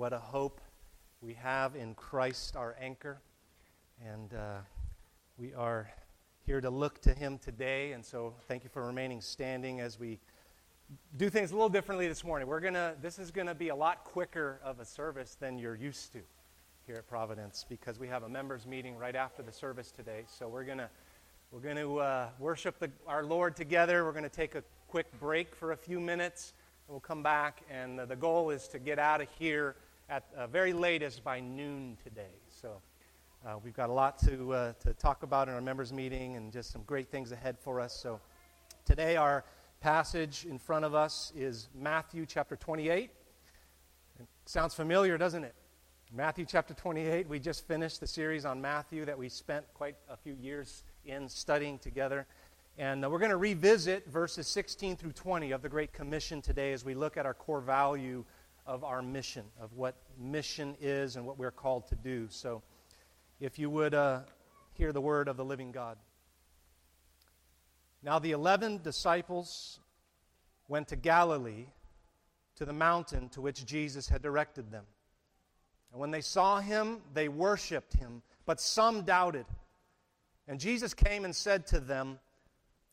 What a hope we have in Christ, our anchor. And we are here to look to him today. And so thank you for remaining standing as we do things a little differently this morning. This is going to be a lot quicker of a service than you're used to here at Providence, because we have a members meeting right after the service today. So we're going to worship our Lord together. We're going to take a quick break for a few minutes. We'll come back, and the goal is to get out of here at very latest by noon today. So we've got a lot to talk about in our members meeting, and just some great things ahead for us. So today our passage in front of us is Matthew chapter 28. It sounds familiar, doesn't it? Matthew chapter 28. We just finished the series on Matthew that we spent quite a few years in studying together. And we're going to revisit verses 16 through 20 of the Great Commission today as we look at our core value of our mission, of what mission is and what we're called to do. So if you would hear the word of the living God. Now the 11 disciples went to Galilee, to the mountain to which Jesus had directed them. And when they saw him, they worshipped him, but some doubted. And Jesus came and said to them,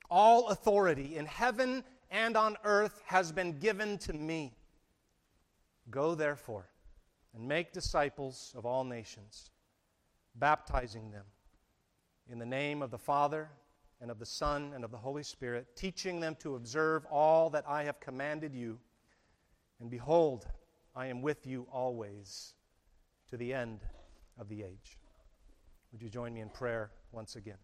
"All authority in heaven and on earth has been given to me. Go therefore and make disciples of all nations, baptizing them in the name of the Father and of the Son and of the Holy Spirit, teaching them to observe all that I have commanded you. And behold, I am with you always, to the end of the age." Would you join me in prayer once again?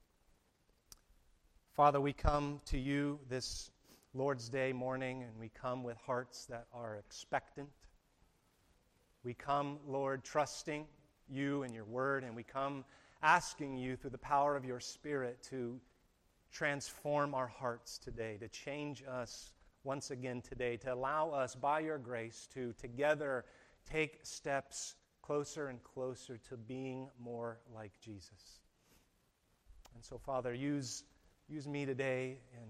Father, we come to you this Lord's Day morning, and we come with hearts that are expectant. We come, Lord, trusting you and your word, and we come asking you through the power of your Spirit to transform our hearts today, to change us once again today, to allow us by your grace to together take steps closer and closer to being more like Jesus. And so, Father, use me today in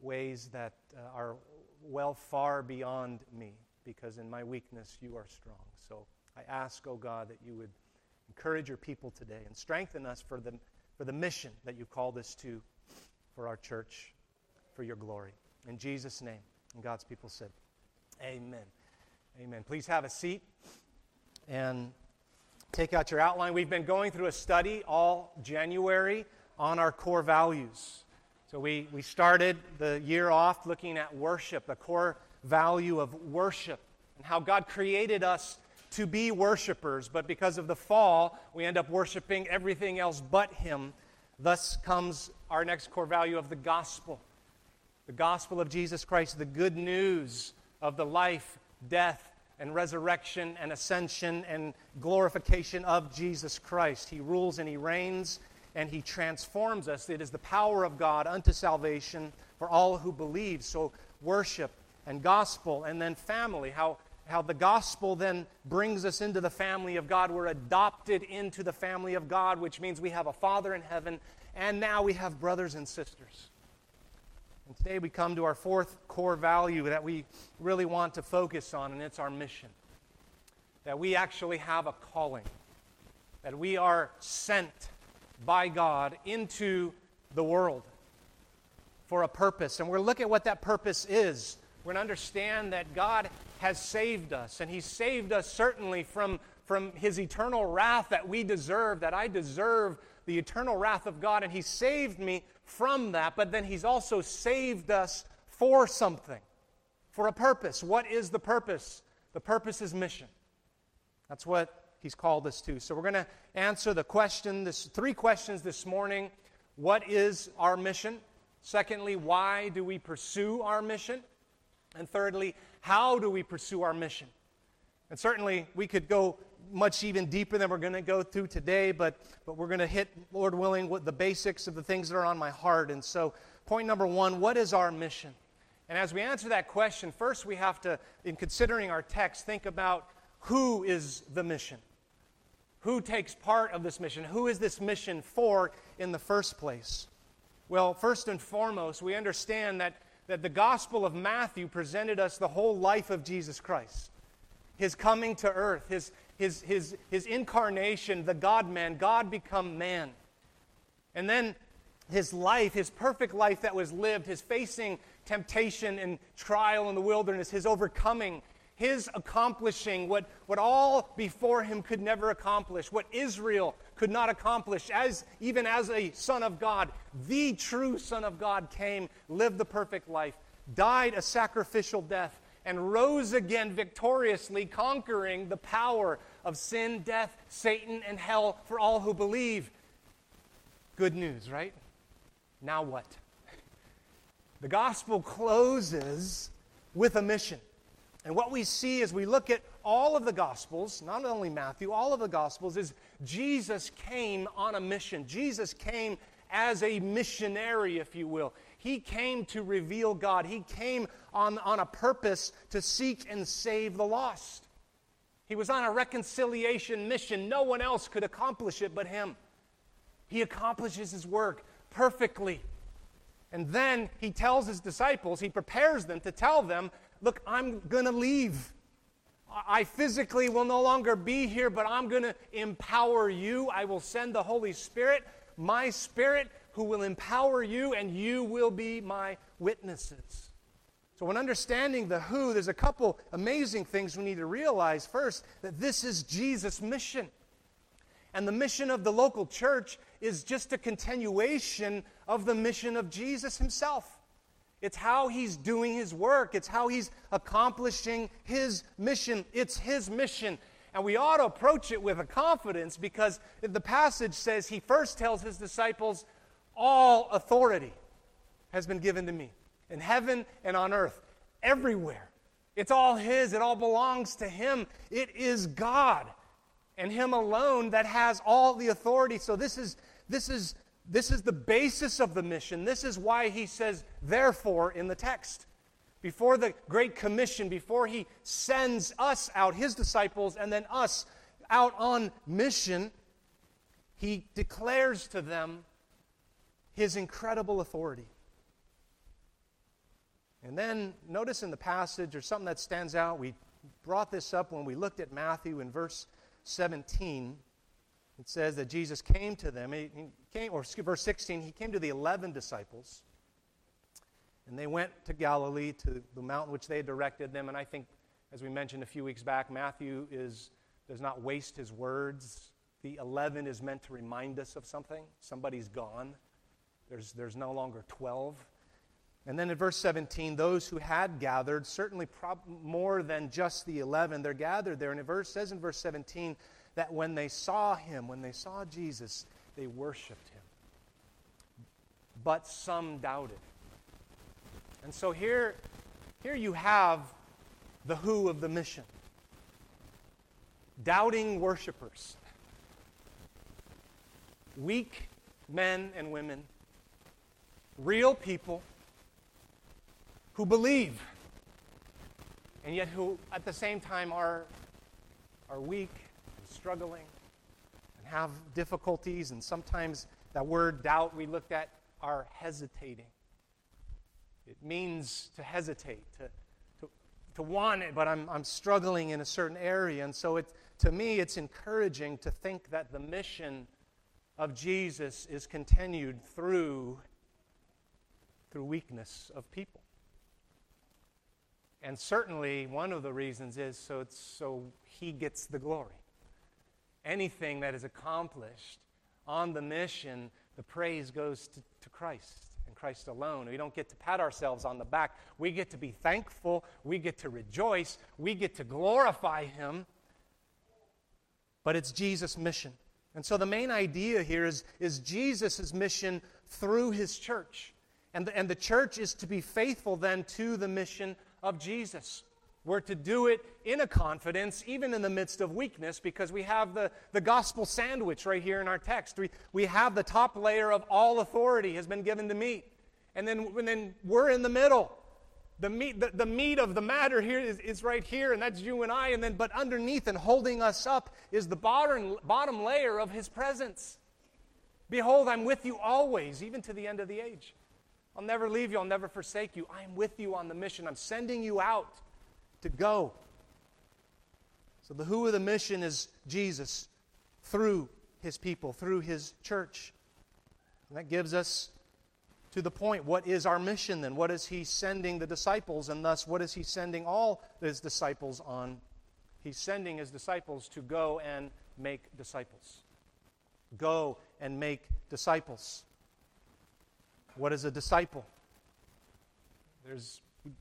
ways that are well far beyond me, because in my weakness you are strong. So I ask, oh God, that you would encourage your people today and strengthen us for the mission that you've called us to, for our church, for your glory. In Jesus' name, and God's people said, amen. Amen. Please have a seat and take out your outline. We've been going through a study all January on our core values. So we started the year off looking at worship, the core value of worship, and how God created us to be worshipers, but because of the fall, we end up worshiping everything else but him. Thus comes our next core value of the gospel of Jesus Christ, the good news of the life, death, and resurrection, and ascension, and glorification of Jesus Christ. He rules and he reigns, and he transforms us. It is the power of God unto salvation for all who believe. So worship and gospel, and then family, how the gospel then brings us into the family of God. We're adopted into the family of God, which means we have a Father in heaven, and now we have brothers and sisters. And today we come to our fourth core value that we really want to focus on, and it's our mission. That we actually have a calling. That we are sent by God into the world for a purpose. And we're going to look at what that purpose is. We're going to understand that God has saved us, and he saved us certainly from his eternal wrath that we deserve, that I deserve the eternal wrath of God, and he saved me from that, but then he's also saved us for something, for a purpose. What is the purpose? The purpose is mission. That's what he's called us to. So we're going to answer the question, three questions this morning. What is our mission? Secondly, why do we pursue our mission? And thirdly, how do we pursue our mission? And certainly we could go much even deeper than we're going to go through today, but we're going to hit, Lord willing, with the basics of the things that are on my heart. And so point number one, what is our mission? And as we answer that question, first we have to, in considering our text, think about who is the mission. Who takes part of this mission? Who is this mission for in the first place? Well, first and foremost, we understand that the Gospel of Matthew presented us the whole life of Jesus Christ. His coming to earth, his incarnation, the God-man, God become man. And then his life, his perfect life that was lived, his facing temptation and trial in the wilderness, his overcoming, his accomplishing what all before him could never accomplish, what Israel could not accomplish, even as a son of God, the true Son of God came, lived the perfect life, died a sacrificial death, and rose again victoriously, conquering the power of sin, death, Satan, and hell for all who believe. Good news, right? Now what? The gospel closes with a mission. And what we see as we look at all of the Gospels, not only Matthew, all of the Gospels, is Jesus came on a mission. Jesus came as a missionary, if you will. He came to reveal God. He came on a purpose to seek and save the lost. He was on a reconciliation mission. No one else could accomplish it but him. He accomplishes his work perfectly. And then he tells his disciples, he prepares them to tell them, look, I'm going to leave. I physically will no longer be here, but I'm going to empower you. I will send the Holy Spirit, my Spirit, who will empower you, and you will be my witnesses. So when understanding the who, there's a couple amazing things we need to realize. First, that this is Jesus' mission. And the mission of the local church is just a continuation of the mission of Jesus himself. It's how he's doing his work. It's how he's accomplishing his mission. It's his mission. And we ought to approach it with a confidence because the passage says he first tells his disciples, all authority has been given to me in heaven and on earth, everywhere. It's all his. It all belongs to him. It is God and him alone that has all the authority. So this is the basis of the mission. This is why he says, therefore, in the text. Before the Great Commission, before he sends us out, his disciples, and then us out on mission, he declares to them his incredible authority. And then notice in the passage, or something that stands out, we brought this up when we looked at Matthew in verse 17. It says that Jesus came to them, verse 16, he came to the 11 disciples, and they went to Galilee, to the mountain which they had directed them. And I think, as we mentioned a few weeks back, Matthew does not waste his words. The 11 is meant to remind us of something. Somebody's gone. There's no longer 12. And then in verse 17, those who had gathered, certainly more than just the 11, they're gathered there. And it says in verse 17, that when they saw him, when they saw Jesus, they worshiped him. But some doubted. And so here you have the who of the mission. Doubting worshipers. Weak men and women. Real people who believe, and yet who at the same time are weak, struggling, and have difficulties, and sometimes that word doubt we looked at are hesitating. It means to hesitate, to want it, but I'm struggling in a certain area. And so to me, it's encouraging to think that the mission of Jesus is continued through weakness of people. And certainly one of the reasons is so he gets the glory. Anything that is accomplished on the mission, the praise goes to Christ and Christ alone. We don't get to pat ourselves on the back. We get to be thankful. We get to rejoice. We get to glorify him. But it's Jesus' mission. And so the main idea here is Jesus' mission through his church. And the church is to be faithful then to the mission of Jesus. We're to do it in a confidence, even in the midst of weakness, because we have the gospel sandwich right here in our text. We have the top layer of all authority has been given to me. And then we're in the middle. The meat of the matter here is right here, and that's you and I. But underneath and holding us up is the bottom layer of his presence. Behold, I'm with you always, even to the end of the age. I'll never leave you. I'll never forsake you. I am with you on the mission. I'm sending you out to go. So the who of the mission is Jesus through His people, through His church. And that gives us to the point, what is our mission then? What is He sending the disciples, and thus what is He sending all His disciples on? He's sending His disciples to go and make disciples. Go and make disciples. What is a disciple?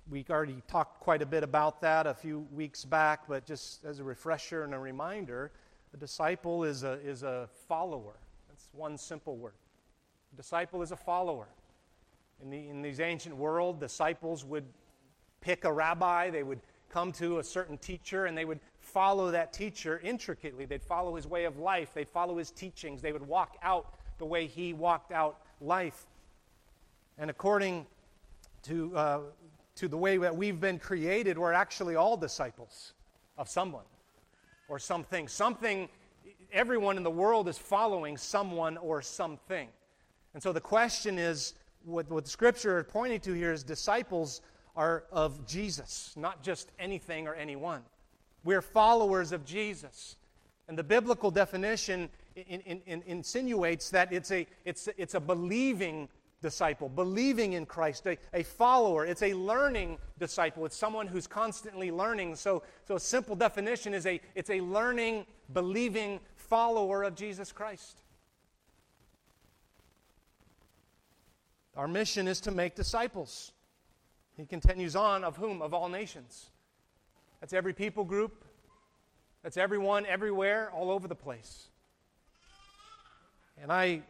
We already talked quite a bit about that a few weeks back, but just as a refresher and a reminder, a disciple is a follower. That's one simple word. A disciple is a follower. In these ancient world, disciples would pick a rabbi. They would come to a certain teacher, and they would follow that teacher intricately. They'd follow his way of life. They'd follow his teachings. They would walk out the way he walked out life. And according to the way that we've been created, we're actually all disciples of someone or something. Everyone in the world is following someone or something. And so the question is, what the Scripture is pointing to here is disciples are of Jesus, not just anything or anyone. We're followers of Jesus. And the biblical definition insinuates that it's a believing disciple, believing in Christ, a follower. It's a learning disciple. It's someone who's constantly learning. So a simple definition is it's a learning, believing follower of Jesus Christ. Our mission is to make disciples. He continues on, of whom? Of all nations. That's every people group. That's everyone, everywhere, all over the place. And I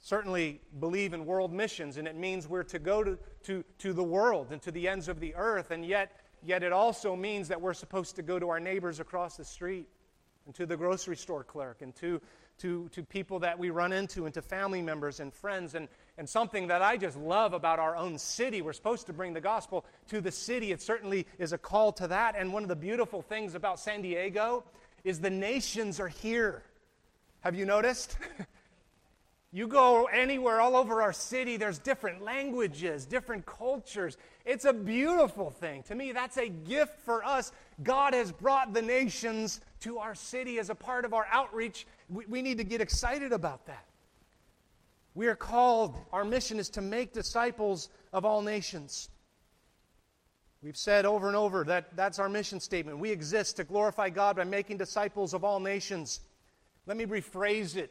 certainly believe in world missions, and it means we're to go to the world and to the ends of the earth, and yet it also means that we're supposed to go to our neighbors across the street and to the grocery store clerk and to people that we run into and to family members and friends. And something that I just love about our own city, we're supposed to bring the gospel to the city. It certainly is a call to that. And one of the beautiful things about San Diego is the nations are here. Have you noticed? You go anywhere all over our city, there's different languages, different cultures. It's a beautiful thing. To me, that's a gift for us. God has brought the nations to our city as a part of our outreach. We need to get excited about that. We are called, our mission is to make disciples of all nations. We've said over and over that that's our mission statement. We exist to glorify God by making disciples of all nations. Let me rephrase it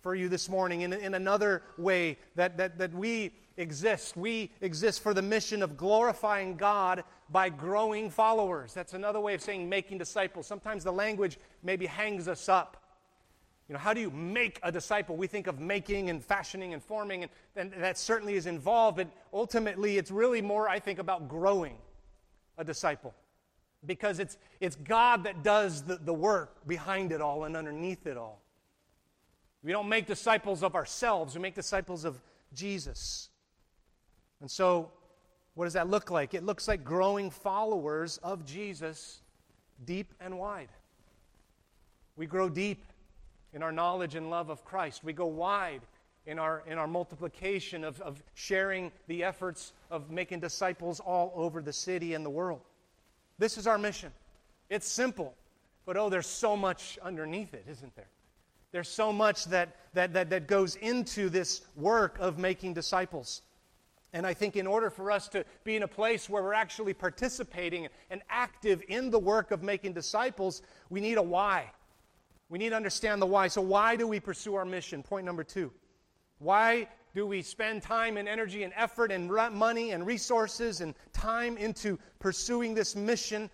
for you this morning in another way that we exist. We exist for the mission of glorifying God by growing followers. That's another way of saying making disciples. Sometimes the language maybe hangs us up. You know, how do you make a disciple? We think of making and fashioning and forming, and that certainly is involved, but ultimately it's really more, I think, about growing a disciple, because it's God that does the work behind it all and underneath it all. We don't make disciples of ourselves, we make disciples of Jesus. And so, what does that look like? It looks like growing followers of Jesus deep and wide. We grow deep in our knowledge and love of Christ. We go wide in our multiplication of sharing the efforts of making disciples all over the city and the world. This is our mission. It's simple, but there's so much underneath it, isn't there? There's so much that goes into this work of making disciples. And I think in order for us to be in a place where we're actually participating and active in the work of making disciples, we need a why. We need to understand the why. So why do we pursue our mission? Point number 2. Why do we spend time and energy and effort and money and resources and time into pursuing this mission?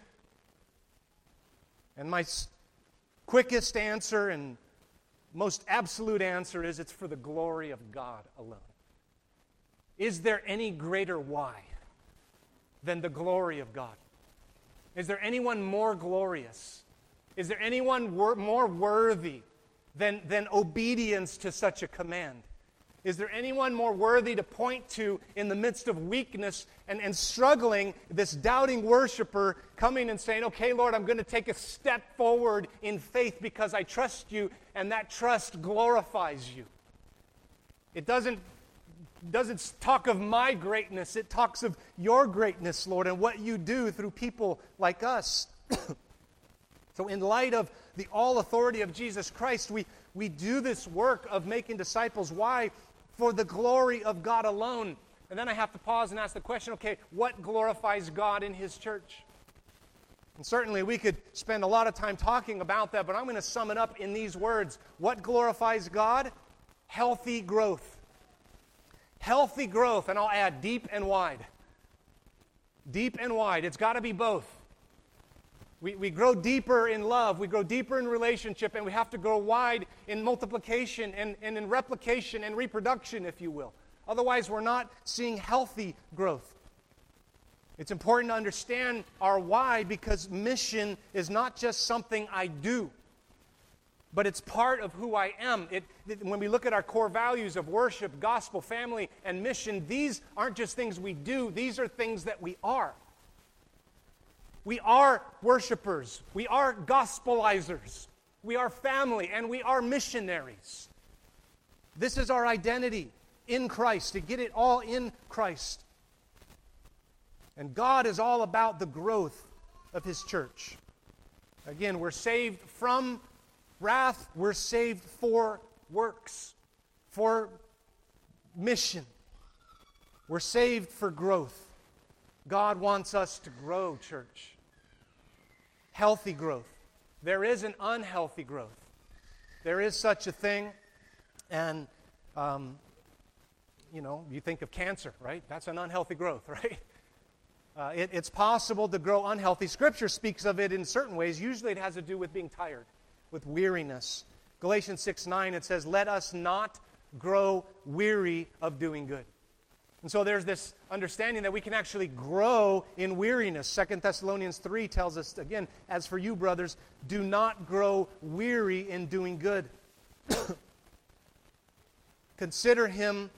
And my quickest answer and most absolute answer is it's for the glory of God alone. Is there any greater why than the glory of God? Is there anyone more glorious? Is there anyone more worthy than obedience to such a command? Is there anyone more worthy to point to in the midst of weakness and struggling, this doubting worshiper coming and saying, okay, Lord, I'm going to take a step forward in faith because I trust you, and that trust glorifies you. It doesn't talk of my greatness. It talks of your greatness, Lord, and what you do through people like us. So in light of the all authority of Jesus Christ, we do this work of making disciples. Why? For the glory of God alone. And then I have to pause and ask the question, okay, what glorifies God in His church? And certainly we could spend a lot of time talking about that, but I'm going to sum it up in these words. What glorifies God? Healthy growth. Healthy growth, and I'll add deep and wide. Deep and wide. It's got to be both. We grow deeper in love, we grow deeper in relationship, and we have to grow wide in multiplication and in replication and reproduction, if you will. Otherwise, we're not seeing healthy growth. It's important to understand our why, because mission is not just something I do, but it's part of who I am. When we look at our core values of worship, gospel, family, and mission, these aren't just things we do. These are things that we are. We are worshipers. We are gospelizers. We are family, and we are missionaries. This is our identity in Christ, to get it all in Christ. And God is all about the growth of His church. Again, we're saved from wrath, we're saved for works, for mission. We're saved for growth. God wants us to grow, church. Healthy growth. There is an unhealthy growth. There is such a thing. And, you think of cancer, right? That's an unhealthy growth, right? It's possible to grow unhealthy. Scripture speaks of it in certain ways. Usually it has to do with being tired, with weariness. Galatians 6:9, it says, "Let us not grow weary of doing good." And so there's this understanding that we can actually grow in weariness. 2 Thessalonians 3 tells us, again, "As for you, brothers, do not grow weary in doing good." "Consider him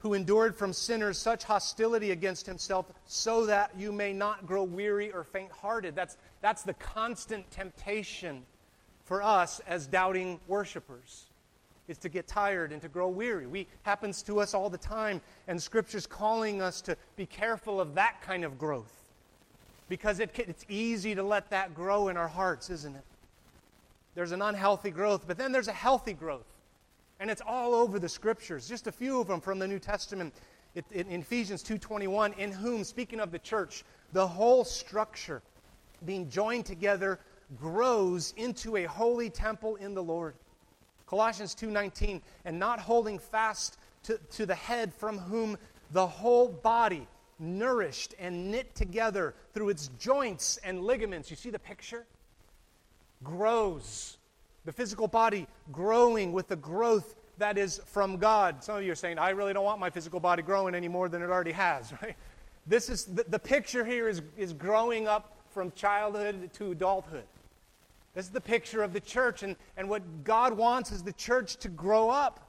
who endured from sinners such hostility against himself, so that you may not grow weary or faint-hearted." That's the constant temptation for us as doubting worshipers, is to get tired and to grow weary. It happens to us all the time, and Scripture's calling us to be careful of that kind of growth, because it's easy to let that grow in our hearts, isn't it? There's an unhealthy growth, but then there's a healthy growth, and it's all over the Scriptures. Just a few of them from the New Testament. In Ephesians 2:21, "In whom," speaking of the church, "the whole structure being joined together grows into a holy temple in the Lord." Colossians 2:19, "And not holding fast to the head, from whom the whole body, nourished and knit together through its joints and ligaments." You see the picture? Grows. The physical body growing with the growth that is from God. Some of you are saying, "I really don't want my physical body growing any more than it already has," right? This is the picture here is growing up from childhood to adulthood. This is the picture of the church, and what God wants is the church to grow up.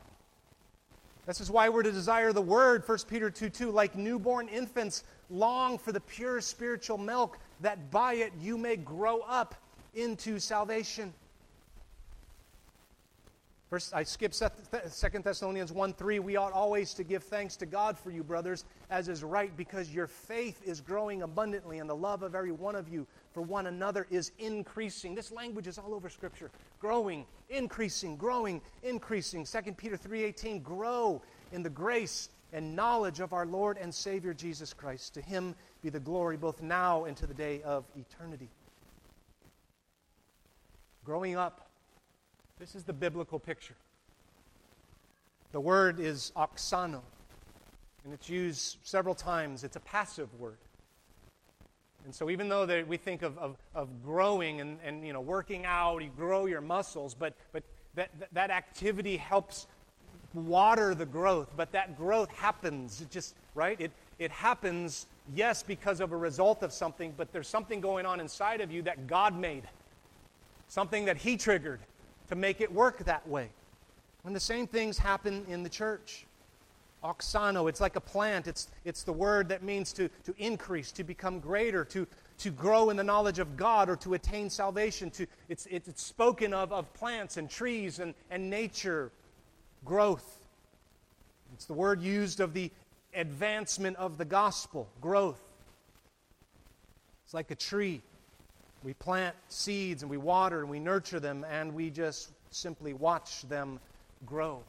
This is why we're to desire the Word, 1 Peter 2:2, "Like newborn infants, long for the pure spiritual milk, that by it you may grow up into salvation." First, I skip 2 Thessalonians 1:3, "We ought always to give thanks to God for you, brothers, as is right, because your faith is growing abundantly, and the love of every one of you for one another is increasing." This language is all over Scripture. Growing, increasing, growing, increasing. 2 Peter 3:18, "Grow in the grace and knowledge of our Lord and Savior Jesus Christ. To Him be the glory both now and to the day of eternity." Growing up. This is the biblical picture. The word is oxano, and it's used several times. It's a passive word. And so even though we think of growing and working out, you grow your muscles, but that activity helps water the growth, but that growth happens. It happens, yes, because of a result of something, but there's something going on inside of you that God made, something that He triggered to make it work that way. And the same things happen in the church. Oxano, it's like a plant. It's the word that means to increase, to become greater, to grow in the knowledge of God, or to attain salvation. It's spoken of plants and trees and nature. Growth. It's the word used of the advancement of the gospel. Growth. It's like a tree. We plant seeds and we water and we nurture them and we just simply watch them grow.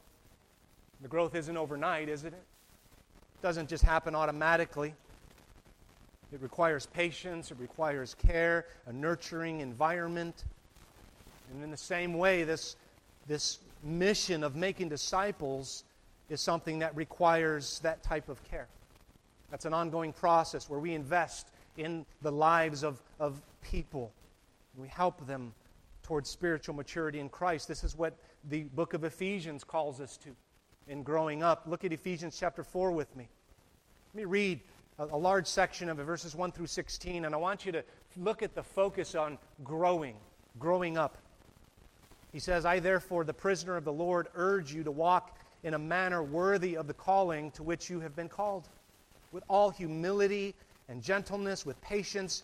The growth isn't overnight, isn't it? It doesn't just happen automatically. It requires patience, it requires care, a nurturing environment. And in the same way, this mission of making disciples is something that requires that type of care. That's an ongoing process where we invest in the lives of people. We help them towards spiritual maturity in Christ. This is what the book of Ephesians calls us to in growing up. Look at Ephesians chapter 4 with me. Let me read a large section of it, verses 1 through 16, and I want you to look at the focus on growing up. He says, "I therefore, the prisoner of the Lord, urge you to walk in a manner worthy of the calling to which you have been called, with all humility and gentleness, with patience,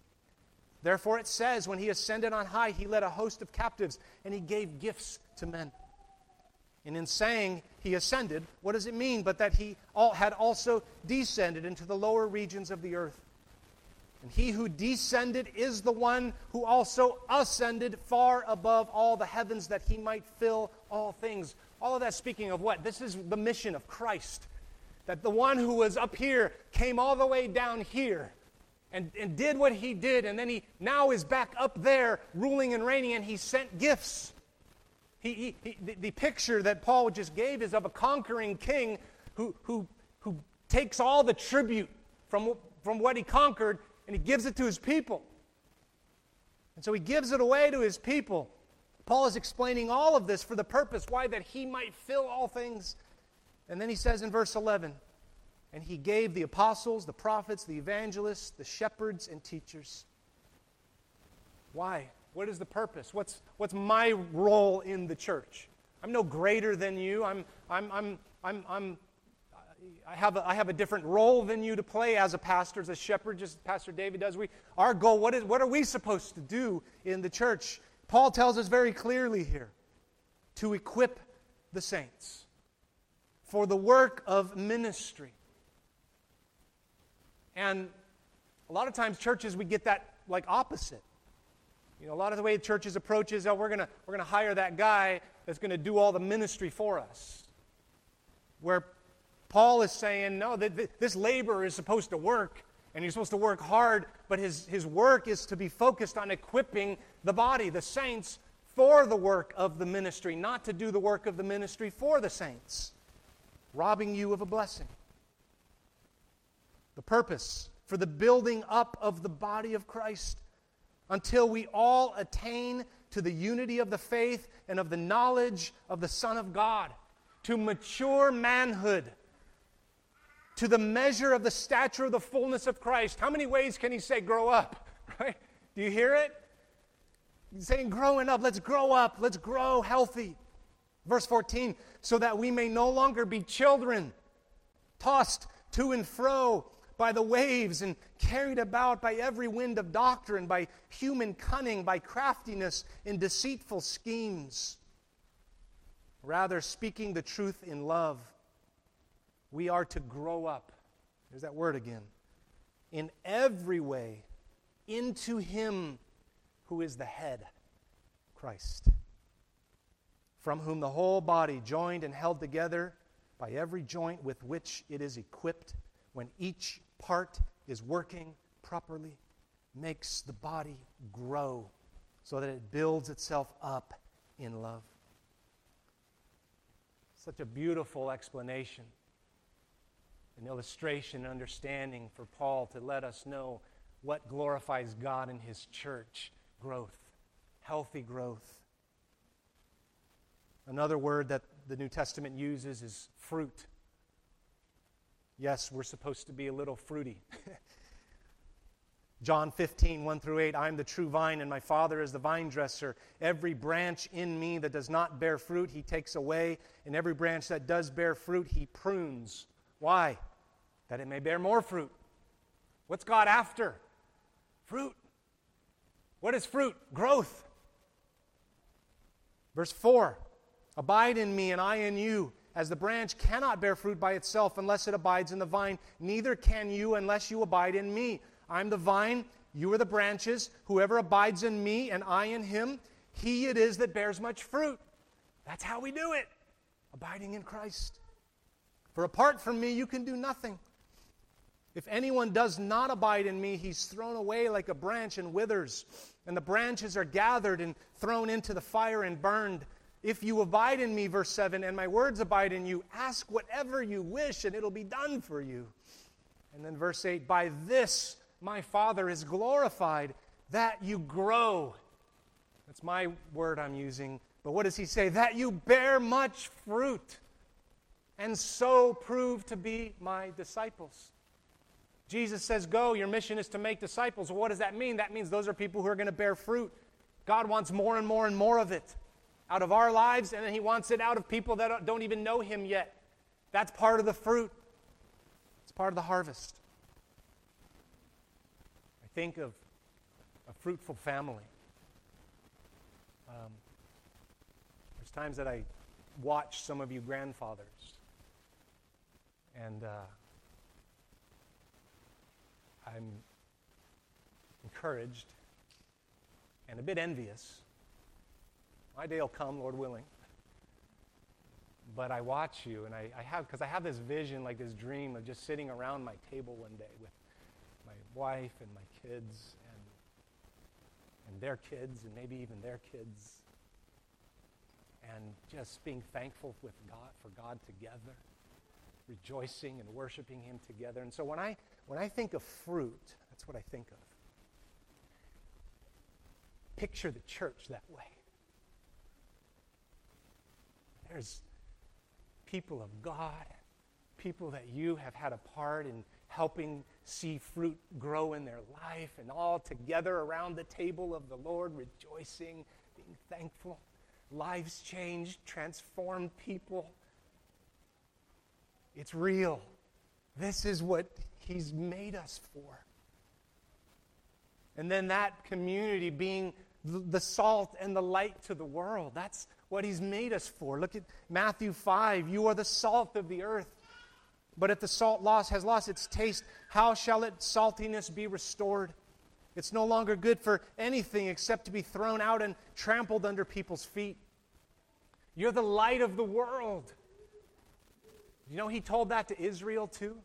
Therefore it says, when he ascended on high, he led a host of captives, and he gave gifts to men." And in saying he ascended, what does it mean but that he had also descended into the lower regions of the earth? And he who descended is the one who also ascended far above all the heavens, that he might fill all things. All of that speaking of what? This is the mission of Christ. That the one who was up here came all the way down here and did what he did, and then he now is back up there ruling and reigning, and he sent gifts. The picture that Paul just gave is of a conquering king who takes all the tribute from what he conquered, and he gives it to his people. And so he gives it away to his people. Paul is explaining all of this for the purpose, why? That he might fill all things. And then he says in verse 11, "And he gave the apostles, the prophets, the evangelists, the shepherds, and teachers." Why? What is the purpose? What's my role in the church? I'm no greater than you. I have a different role than you to play as a pastor, as a shepherd, just as Pastor David does. Our goal, what are we supposed to do in the church? Paul tells us very clearly here, to equip the saints for the work of ministry. And a lot of times churches, we get that like opposite. You know, a lot of the way churches approach is, oh, we're gonna hire that guy that's gonna do all the ministry for us. Where Paul is saying, no, this laborer is supposed to work, and he's supposed to work hard, but his work is to be focused on equipping the body, the saints, for the work of the ministry, not to do the work of the ministry for the saints, robbing you of a blessing. The purpose for the building up of the body of Christ until we all attain to the unity of the faith and of the knowledge of the Son of God, to mature manhood, to the measure of the stature of the fullness of Christ. How many ways can he say grow up? Right? Do you hear it? He's saying growing up, let's grow healthy. Verse 14, "So that we may no longer be children, tossed to and fro by the waves and carried about by every wind of doctrine, by human cunning, by craftiness in deceitful schemes. Rather, speaking the truth in love, we are to grow up," there's that word again, "in every way into him who is the head, Christ. From whom the whole body, joined and held together by every joint with which it is equipped, when each part is working properly, makes the body grow so that it builds itself up in love." Such a beautiful explanation, an illustration, an understanding for Paul to let us know what glorifies God in his church: growth, healthy growth. Another word that the New Testament uses is fruit. Yes, we're supposed to be a little fruity. John 15, 1-8, I am the true vine, and my Father is the vine dresser. Every branch in me that does not bear fruit, he takes away. And every branch that does bear fruit, he prunes. Why? That it may bear more fruit. What's God after? Fruit. What is fruit? Growth. Verse 4, abide in me and I in you. As the branch cannot bear fruit by itself unless it abides in the vine, neither can you unless you abide in me. I'm the vine, you are the branches. Whoever abides in me and I in him, he it is that bears much fruit. That's how we do it, abiding in Christ. For apart from me, you can do nothing. If anyone does not abide in me, he's thrown away like a branch and withers. And the branches are gathered and thrown into the fire and burned. If you abide in me, verse 7, and my words abide in you, ask whatever you wish, and it'll be done for you. And then verse 8, by this my Father is glorified, that you grow. That's my word I'm using. But what does he say? That you bear much fruit, and so prove to be my disciples. Jesus says, go, your mission is to make disciples. Well, what does that mean? That means those are people who are going to bear fruit. God wants more and more and more of it out of our lives, and then he wants it out of people that don't even know him yet. That's part of the fruit. It's part of the harvest. I think of a fruitful family. There's times that I watch some of you grandfathers, and I'm encouraged and a bit envious. My day will come, Lord willing. But I watch you, and I have this vision, like this dream of just sitting around my table one day with my wife and my kids and their kids and maybe even their kids, and just being thankful with God for God together, rejoicing and worshiping him together. And so when I think of fruit, that's what I think of. Picture the church that way. There's people of God, people that you have had a part in helping see fruit grow in their life, and all together around the table of the Lord, rejoicing, being thankful, lives changed, transformed people. It's real. This is what he's made us for. And then that community being the salt and the light to the world. That's what he's made us for. Look at Matthew 5. You are the salt of the earth. But if the salt has lost its taste, how shall its saltiness be restored? It's no longer good for anything except to be thrown out and trampled under people's feet. You're the light of the world. You know he told that to Israel too?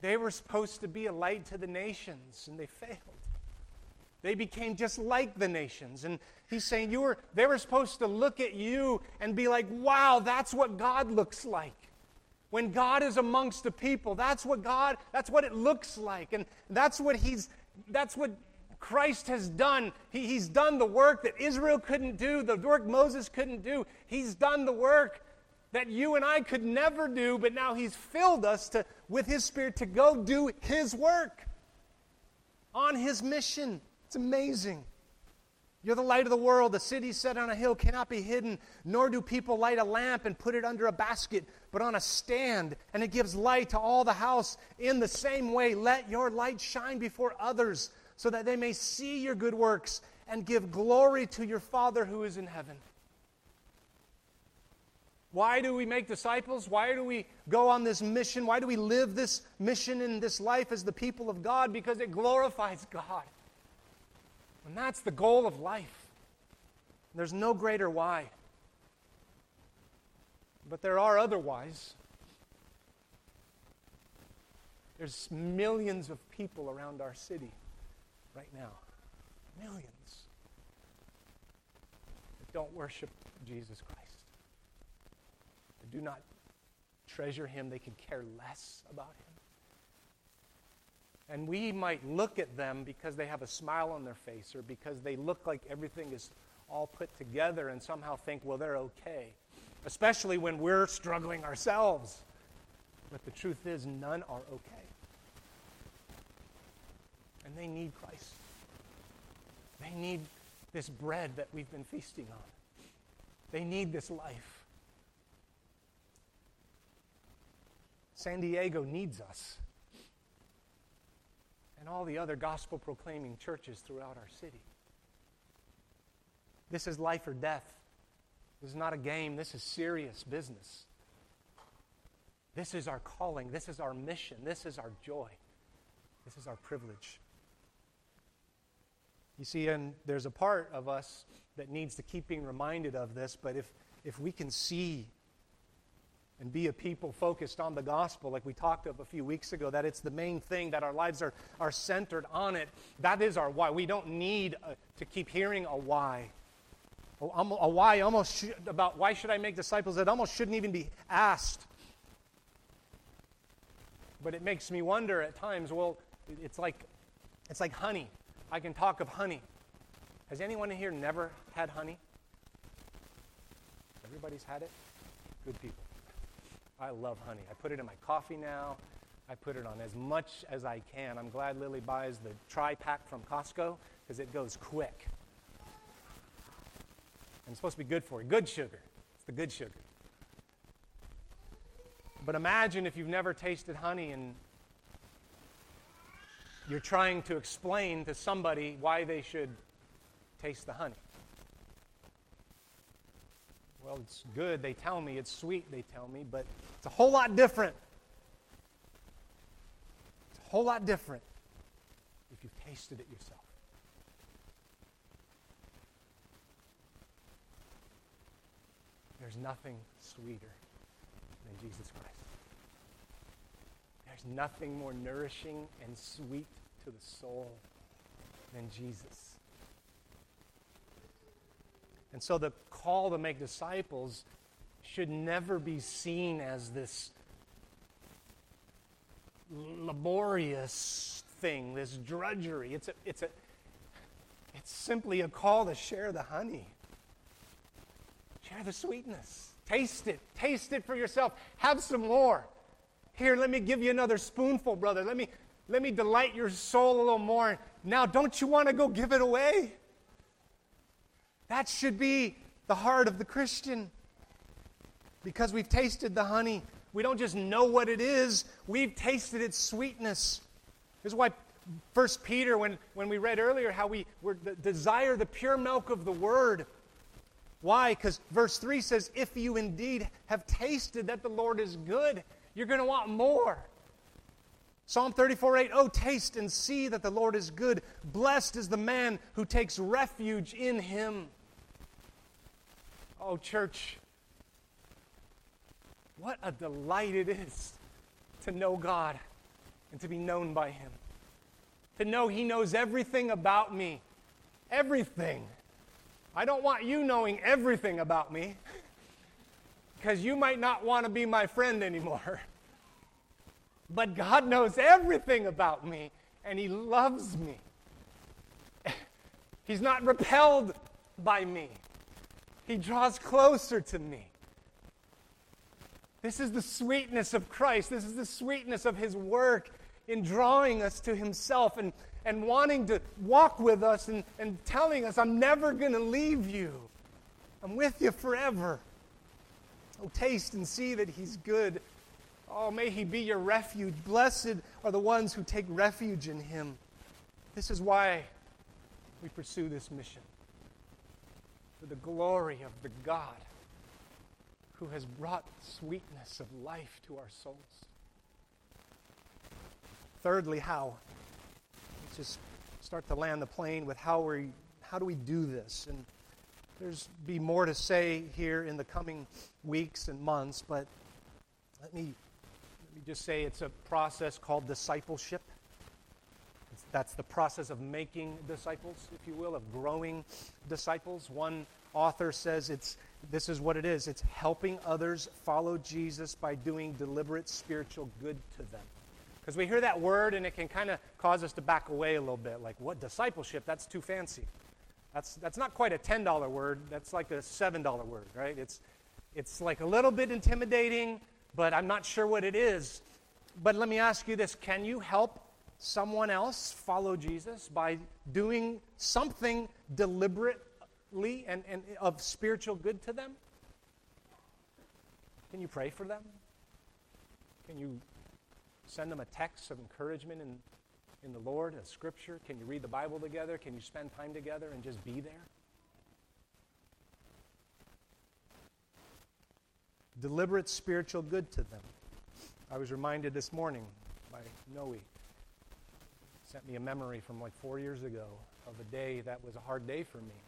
They were supposed to be a light to the nations, and they failed. They became just like the nations. And he's saying they were supposed to look at you and be like, wow, that's what God looks like. When God is amongst the people, that's what it looks like. And that's what Christ has done. He's done the work that Israel couldn't do, the work Moses couldn't do. He's done the work that you and I could never do, but now he's filled us with his Spirit to go do his work on his mission. It's amazing. You're the light of the world. The city set on a hill cannot be hidden, nor do people light a lamp and put it under a basket, but on a stand, and it gives light to all the house. In the same way, let your light shine before others, so that they may see your good works and give glory to your Father who is in heaven. Why do we make disciples? Why do we go on this mission? Why do we live this mission in this life as the people of God? Because it glorifies God. And that's the goal of life. There's no greater why. But there are other whys. There's millions of people around our city right now. Millions. That don't worship Jesus Christ. Do not treasure him. They can care less about him. And we might look at them because they have a smile on their face, or because they look like everything is all put together, and somehow think, well, they're okay. Especially when we're struggling ourselves. But the truth is, none are okay. and they need Christ. They need this bread that we've been feasting on. They need this life. San Diego needs us, and all the other gospel-proclaiming churches throughout our city. This is life or death. This is not a game. This is serious business. This is our calling. This is our mission. This is our joy. This is our privilege. You see, and there's a part of us that needs to keep being reminded of this, but if we can see and be a people focused on the gospel, like we talked of a few weeks ago, that it's the main thing, that our lives are centered on it. That is our why. We don't need to keep hearing a why. A why almost about why should I make disciples? That almost shouldn't even be asked. But it makes me wonder at times, well, it's like honey. I can talk of honey. Has anyone in here never had honey? Everybody's had it? Good people. I love honey. I put it in my coffee now. I put it on as much as I can. I'm glad Lily buys the tri-pack from Costco because it goes quick. And it's supposed to be good for you. Good sugar. It's the good sugar. But imagine if you've never tasted honey and you're trying to explain to somebody why they should taste the honey. Well, it's good, they tell me. It's sweet, they tell me. But it's a whole lot different. It's a whole lot different if you've tasted it yourself. There's nothing sweeter than Jesus Christ. There's nothing more nourishing and sweet to the soul than Jesus. And so the call to make disciples should never be seen as this laborious thing, this drudgery. It's simply a call to share the honey. Share the sweetness. Taste it. Taste it for yourself. Have some more. Here, let me give you another spoonful, brother. Let me delight your soul a little more. Now, don't you want to go give it away? That should be the heart of the Christian. Because we've tasted the honey, we don't just know what it is, we've tasted its sweetness. This is why 1 Peter, when we read earlier, how we desire the pure milk of the Word. Why? Because verse 3 says, if you indeed have tasted that the Lord is good, you're going to want more. Psalm 34:8, oh, taste and see that the Lord is good. Blessed is the man who takes refuge in Him. Oh, church, what a delight it is to know God and to be known by Him. To know He knows everything about me. Everything. I don't want you knowing everything about me because you might not want to be my friend anymore. But God knows everything about me, and He loves me. He's not repelled by me. He draws closer to me. This is the sweetness of Christ. This is the sweetness of His work in drawing us to Himself and wanting to walk with us and telling us, I'm never going to leave you. I'm with you forever. Oh, taste and see that He's good. Oh, may He be your refuge. Blessed are the ones who take refuge in Him. This is why we pursue this mission. For the glory of the God who has brought sweetness of life to our souls. Thirdly, how? Let's just start to land the plane with how do we do this? And there's be more to say here in the coming weeks and months, but let me just say it's a process called discipleship. That's the process of making disciples, if you will, of growing disciples. One author says this is what it is. It's helping others follow Jesus by doing deliberate spiritual good to them. Because we hear that word and it can kind of cause us to back away a little bit. Like, what discipleship? That's too fancy. That's not quite a $10 word. That's like a $7 word, right? It's like a little bit intimidating, but I'm not sure what it is. But let me ask you this. Can you help someone else follow Jesus by doing something deliberately and of spiritual good to them? Can you pray for them? Can you send them a text of encouragement in the Lord, a scripture? Can you read the Bible together? Can you spend time together and just be there? Deliberate spiritual good to them. I was reminded this morning by Noe. Sent me a memory from like 4 years ago of a day that was a hard day for me.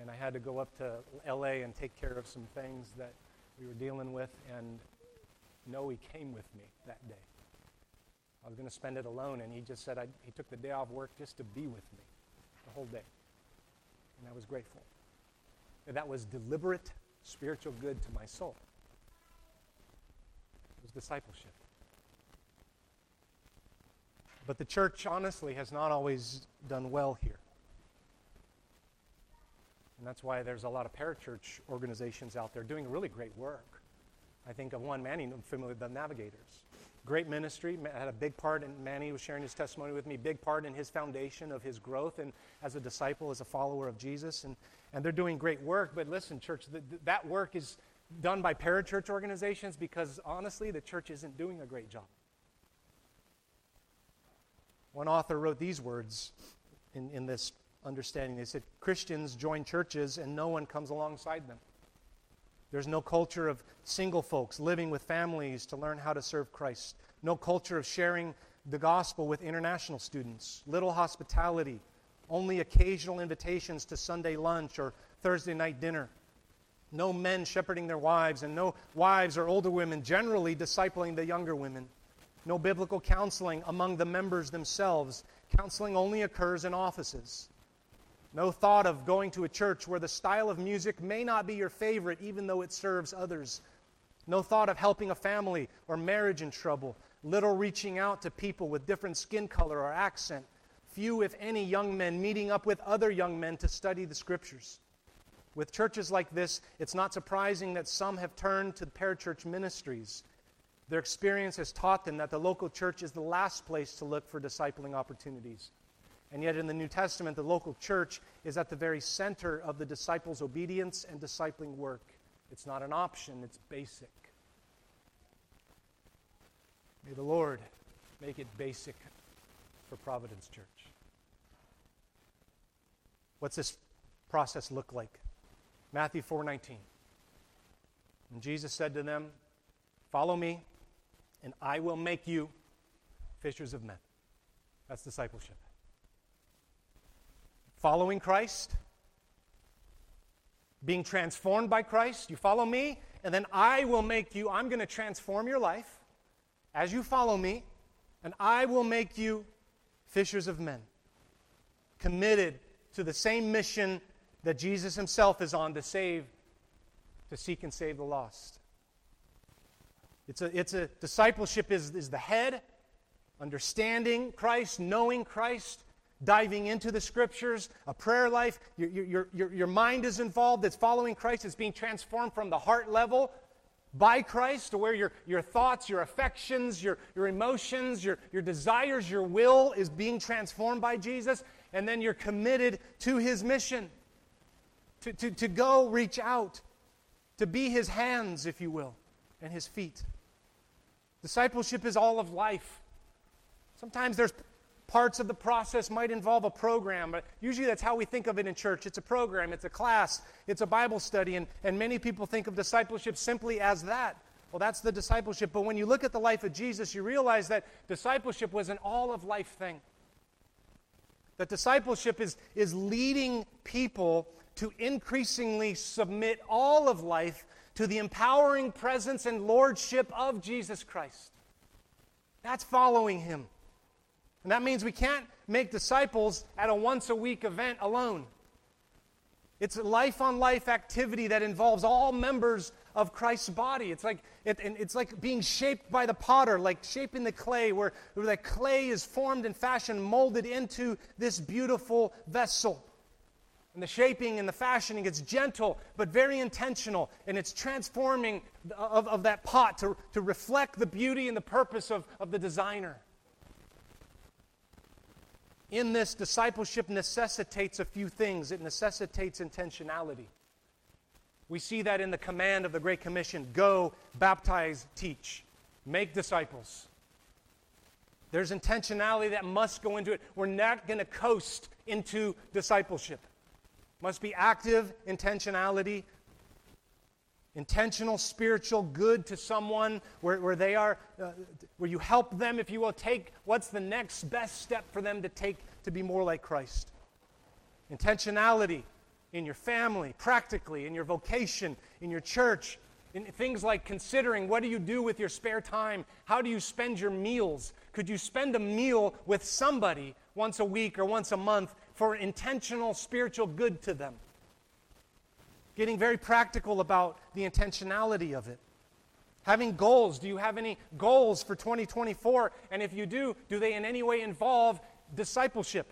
And I had to go up to LA and take care of some things that we were dealing with, and Noe came with me that day. I was going to spend it alone, and he just said he took the day off work just to be with me the whole day. And I was grateful. And that was deliberate spiritual good to my soul. It was discipleship. But the church, honestly, has not always done well here. And that's why there's a lot of parachurch organizations out there doing really great work. I think of one, Manny, I'm familiar with the Navigators. Great ministry, had a big part, and Manny was sharing his testimony with me, big part in his foundation of his growth and as a disciple, as a follower of Jesus. And they're doing great work, but listen, church, that work is done by parachurch organizations because, honestly, the church isn't doing a great job. One author wrote these words in this understanding. They said, Christians join churches and no one comes alongside them. There's no culture of single folks living with families to learn how to serve Christ. No culture of sharing the gospel with international students. Little hospitality. Only occasional invitations to Sunday lunch or Thursday night dinner. No men shepherding their wives, and no wives or older women generally discipling the younger women. No biblical counseling among the members themselves. Counseling only occurs in offices. No thought of going to a church where the style of music may not be your favorite, even though it serves others. No thought of helping a family or marriage in trouble. Little reaching out to people with different skin color or accent. Few, if any, young men meeting up with other young men to study the Scriptures. With churches like this, it's not surprising that some have turned to parachurch ministries. Their experience has taught them that the local church is the last place to look for discipling opportunities. And yet in the New Testament, the local church is at the very center of the disciples' obedience and discipling work. It's not an option, it's basic. May the Lord make it basic for Providence Church. What's this process look like? Matthew 4:19. And Jesus said to them, "Follow me, and I will make you fishers of men." That's discipleship. Following Christ, being transformed by Christ. You follow me, and then I will make you. I'm going to transform your life as you follow me, and I will make you fishers of men. Committed to the same mission that Jesus himself is on to seek and save the lost. It's a discipleship is the head, understanding Christ, knowing Christ, diving into the Scriptures, a prayer life. Your mind is involved. It's following Christ. It's being transformed from the heart level by Christ to where your thoughts, your affections, your emotions, your desires, your will is being transformed by Jesus. And then you're committed to His mission, to go reach out, to be His hands, if you will, and His feet. Discipleship is all of life. Sometimes there's parts of the process might involve a program, but usually that's how we think of it in church. It's a program, it's a class, it's a Bible study, and many people think of discipleship simply as that. Well, that's the discipleship, but when you look at the life of Jesus, you realize that discipleship was an all-of-life thing. That discipleship is leading people to increasingly submit all of life to the empowering presence and lordship of Jesus Christ. That's following Him. And that means we can't make disciples at a once-a-week event alone. It's a life-on-life activity that involves all members of Christ's body. It's like being shaped by the potter, like shaping the clay, where the clay is formed and fashioned, molded into this beautiful vessel. And the shaping and the fashioning, it's gentle but very intentional, and it's transforming of that pot to reflect the beauty and the purpose of the designer. in this, discipleship necessitates a few things. It necessitates intentionality. We see that in the command of the Great Commission, go, baptize, teach, make disciples. There's intentionality that must go into it. We're not going to coast into discipleship. Must be active intentionality, intentional spiritual good to someone where they are, where you help them, if you will, take what's the next best step for them to take to be more like Christ. Intentionality in your family, practically, in your vocation, in your church, in things like considering what do you do with your spare time? How do you spend your meals? Could you spend a meal with somebody once a week or once a month for intentional spiritual good to them? Getting very practical about the intentionality of it. Having goals. Do you have any goals for 2024? And if you do, do they in any way involve discipleship?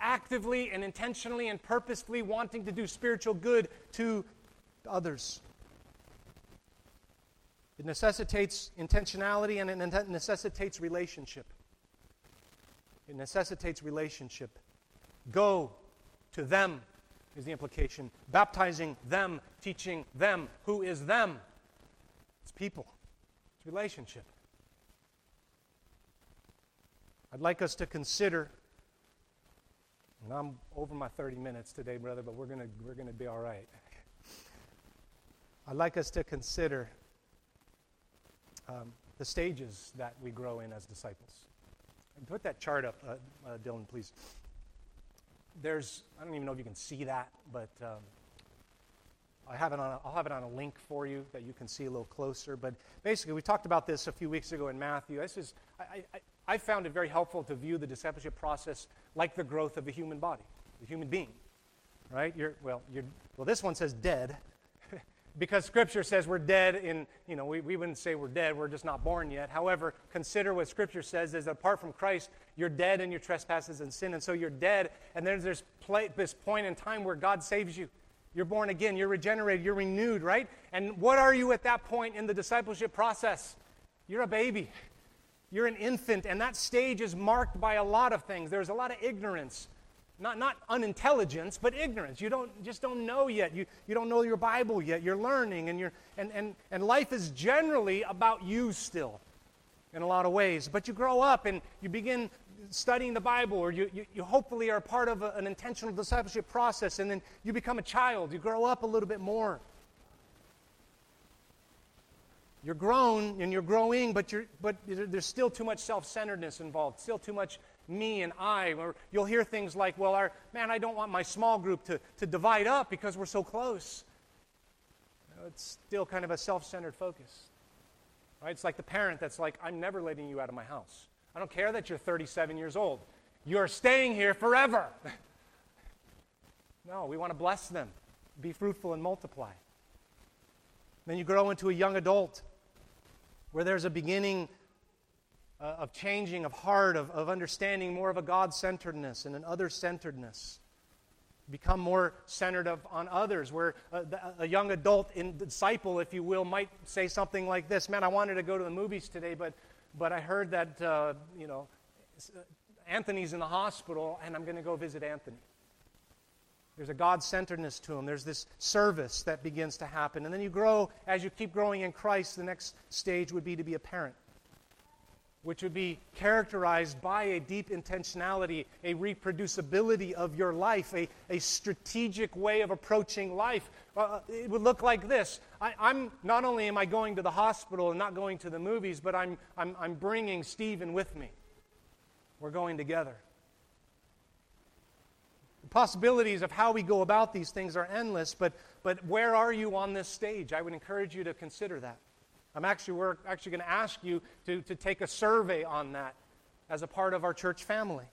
Actively and intentionally and purposefully wanting to do spiritual good to others. It necessitates intentionality, and it necessitates relationship. It necessitates relationship. Go to them is the implication. Baptizing them, teaching them. Who is them? It's people. It's relationship. I'd like us to consider, and I'm over my 30 minutes today, brother, but we're gonna be all right. I'd like us to consider the stages that we grow in as disciples. Put that chart up, Dylan, please. I don't even know if you can see that, but I'll have it on a link for you that you can see a little closer. But basically, we talked about this a few weeks ago in Matthew. I found it very helpful to view the discipleship process like the growth of the human body, the human being, right? This one says dead, because Scripture says we're dead in, we wouldn't say we're dead, we're just not born yet. However, consider what Scripture says is that apart from Christ, you're dead in your trespasses and sin, and so you're dead, and then there's this point in time where God saves you. You're born again, you're regenerated, you're renewed, right? And what are you at that point in the discipleship process? You're a baby. You're an infant, and that stage is marked by a lot of things. There's a lot of ignorance, not unintelligence, but ignorance. You don't know yet. You don't know your Bible yet. You're learning, and you're and life is generally about you still, in a lot of ways. But you grow up and you begin studying the Bible, or you hopefully are part of an intentional discipleship process, and then you become a child. You grow up a little bit more. You're grown and you're growing, but there's still too much self-centeredness involved, still too much me and I. Or you'll hear things like, I don't want my small group to divide up because we're so close. It's still kind of a self-centered focus. Right? It's like the parent that's like, I'm never letting you out of my house. I don't care that you're 37 years old. You're staying here forever. No, we want to bless them, be fruitful and multiply. Then you grow into a young adult, where there's a beginning of changing of heart, of understanding more of a God-centeredness and an other-centeredness. Become more centered on others, where a young adult in disciple, if you will, might say something like this, I wanted to go to the movies today, but I heard that, Anthony's in the hospital, and I'm going to go visit Anthony. There's a God-centeredness to him. There's this service that begins to happen. And then you grow, as you keep growing in Christ, the next stage would be to be a parent, which would be characterized by a deep intentionality, a reproducibility of your life, a strategic way of approaching life. It would look like this. I'm not only am I going to the hospital and not going to the movies, but I'm bringing Stephen with me. We're going together. Possibilities of how we go about these things are endless, but where are you on this stage? I would encourage you to consider that. We're actually going to ask you to take a survey on that as a part of our church family,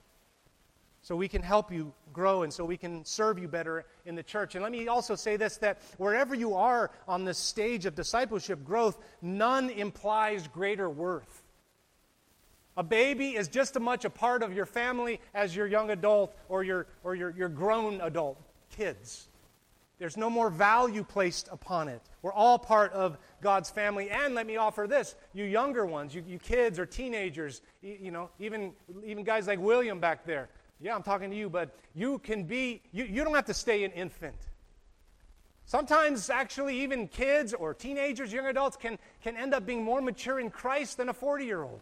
so we can help you grow and so we can serve you better in the church. And let me also say this, that wherever you are on this stage of discipleship growth, none implies greater worth. A baby is just as much a part of your family as your young adult or your grown adult kids. There's no more value placed upon it. We're all part of God's family. And let me offer this, you younger ones, you kids or teenagers, even guys like William back there, Yeah, I'm talking to you, but you can be, you don't have to stay an infant. Sometimes actually even kids or teenagers, young adults can end up being more mature in Christ than a 40-year-old.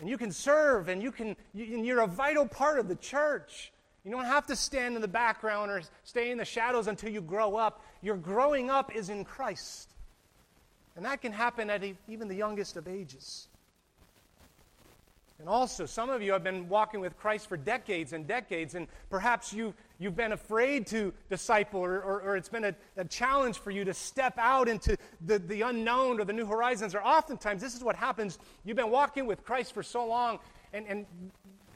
And you can serve, and you're a vital part of the church. You don't have to stand in the background or stay in the shadows until you grow up. Your growing up is in Christ. And that can happen at even the youngest of ages. And also, some of you have been walking with Christ for decades and decades, and perhaps you've been afraid to disciple, or it's been a challenge for you to step out into the unknown or the new horizons. Or oftentimes, this is what happens. You've been walking with Christ for so long, and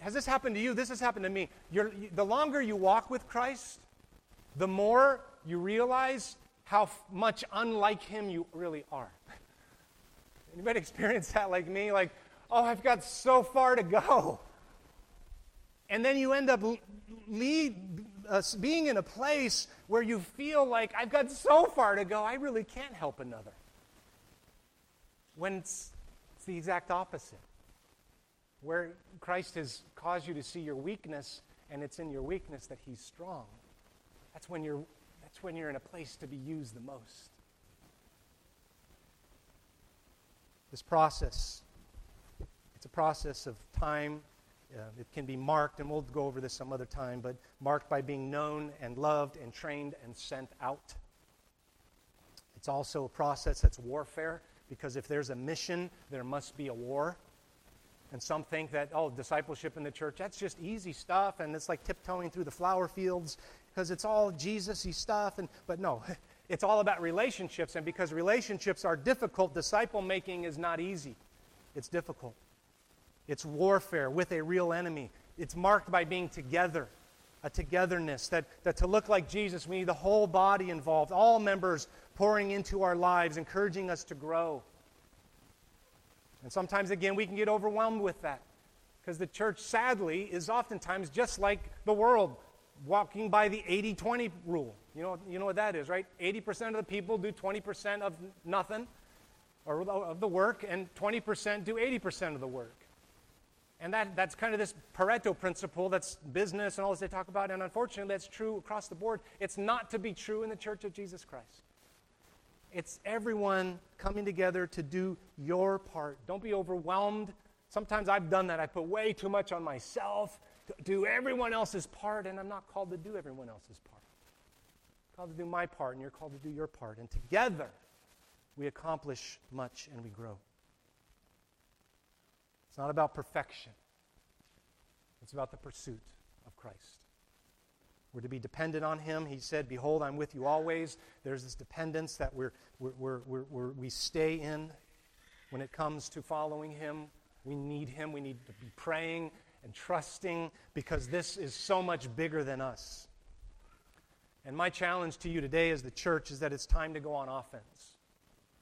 has this happened to you? This has happened to me. The longer you walk with Christ, the more you realize how much unlike Him you really are. Anybody experience that like me? Like, oh, I've got so far to go. And then you end up being in a place where you feel like, I've got so far to go, I really can't help another. When it's the exact opposite. Where Christ has caused you to see your weakness, and it's in your weakness that He's strong. That's when you're in a place to be used the most. This process, it's a process of time. It can be marked, and we'll go over this some other time, but marked by being known and loved and trained and sent out. It's also a process that's warfare, because if there's a mission, there must be a war. And some think that, discipleship in the church, that's just easy stuff, and it's like tiptoeing through the flower fields because it's all Jesus-y stuff. But no, it's all about relationships, and because relationships are difficult, disciple-making is not easy. It's difficult. It's warfare with a real enemy. It's marked by being together, a togetherness, that to look like Jesus, we need the whole body involved, all members pouring into our lives, encouraging us to grow. And sometimes, again, we can get overwhelmed with that, because the church, sadly, is oftentimes just like the world, walking by the 80-20 rule. You know what that is, right? 80% of the people do 20% of nothing, or of the work, and 20% do 80% of the work. And that's kind of this Pareto principle that's business and all this they talk about, and unfortunately, that's true across the board. It's not to be true in the Church of Jesus Christ. It's everyone coming together to do your part. Don't be overwhelmed. Sometimes I've done that. I put way too much on myself to do everyone else's part, and I'm not called to do everyone else's part. I'm called to do my part, and you're called to do your part. And together, we accomplish much and we grow. It's not about perfection. It's about the pursuit of Christ. We're to be dependent on Him. He said, "Behold, I'm with you always." There's this dependence that we stay in when it comes to following Him. We need Him. We need to be praying and trusting, because this is so much bigger than us. And my challenge to you today as the church is that it's time to go on offense.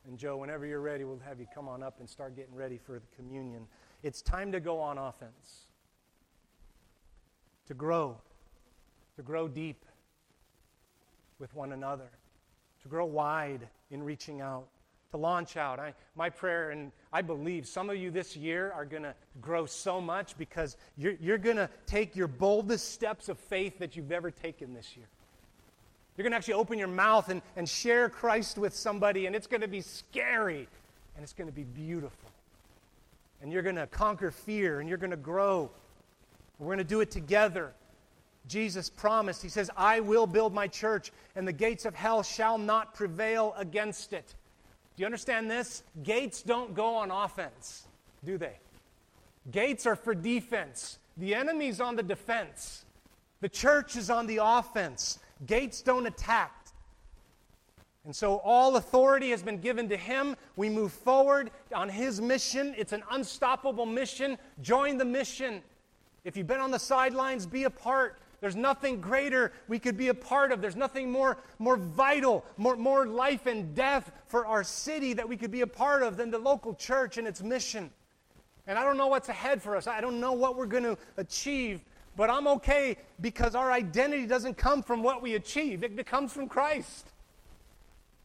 And Joe, whenever you're ready, we'll have you come on up and start getting ready for the communion. It's time to go on offense. To grow deep with one another, to grow wide in reaching out, to launch out. My prayer, and I believe some of you this year are going to grow so much, because you're going to take your boldest steps of faith that you've ever taken this year. You're going to actually open your mouth and share Christ with somebody, and it's going to be scary, and it's going to be beautiful. And you're going to conquer fear, and you're going to grow. We're going to do it together. Jesus promised, He says, "I will build my church, and the gates of hell shall not prevail against it." Do you understand this? Gates don't go on offense, do they? Gates are for defense. The enemy's on the defense. The church is on the offense. Gates don't attack. And so all authority has been given to Him. We move forward on His mission. It's an unstoppable mission. Join the mission. If you've been on the sidelines, be a part. There's nothing greater we could be a part of. There's nothing more vital, more life and death for our city that we could be a part of than the local church and its mission. And I don't know what's ahead for us. I don't know what we're going to achieve, but I'm okay, because our identity doesn't come from what we achieve. It comes from Christ.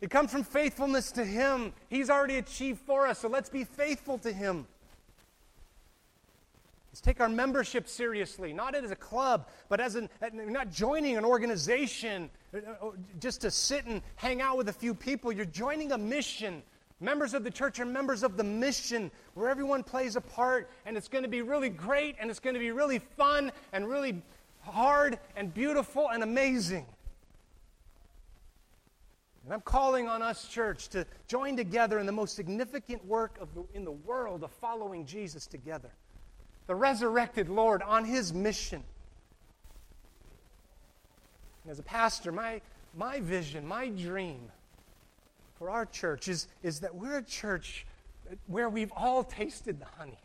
It comes from faithfulness to Him. He's already achieved for us, so let's be faithful to Him. Let's take our membership seriously, not as a club, but as not joining an organization just to sit and hang out with a few people. You're joining a mission. Members of the church are members of the mission where everyone plays a part, and it's going to be really great, and it's going to be really fun, and really hard, and beautiful, and amazing. And I'm calling on us, church, to join together in the most significant work in the world of following Jesus together. The resurrected Lord on His mission. And as a pastor, my vision, my dream for our church is that we're a church where we've all tasted the honey.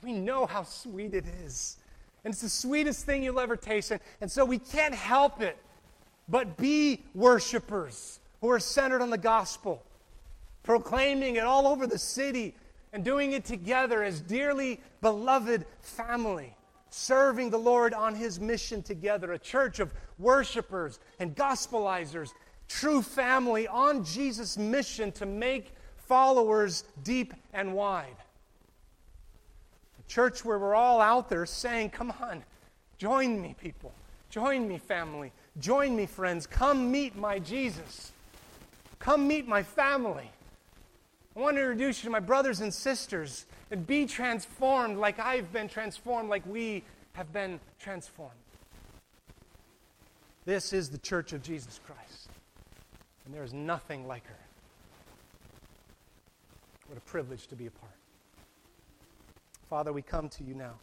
We know how sweet it is. And it's the sweetest thing you'll ever taste. And so we can't help it but be worshipers who are centered on the gospel, proclaiming it all over the city and doing it together as dearly beloved family, serving the Lord on His mission together, a church of worshipers and gospelizers, true family on Jesus' mission to make followers deep and wide. A church where we're all out there saying, come on, join me, people. Join me, family. Join me, friends. Come meet my Jesus. Come meet my family. I want to introduce you to my brothers and sisters and be transformed like I've been transformed, like we have been transformed. This is the church of Jesus Christ, and there is nothing like her. What a privilege to be a part. Father, we come to you now,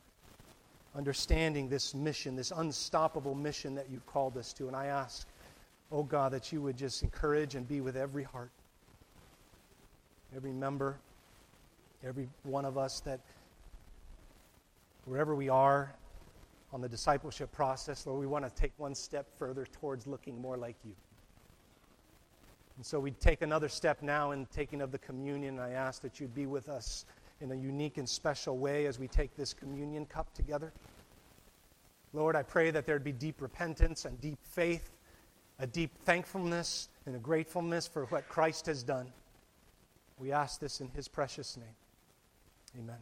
understanding this mission, this unstoppable mission that you've called us to, and I ask, oh God, that you would just encourage and be with every heart. Every member, every one of us, that wherever we are on the discipleship process, Lord, we want to take one step further towards looking more like you. And so we take another step now in taking of the communion. I ask that you be with us in a unique and special way as we take this communion cup together. Lord, I pray that there'd be deep repentance and deep faith, a deep thankfulness and a gratefulness for what Christ has done. We ask this in His precious name. Amen.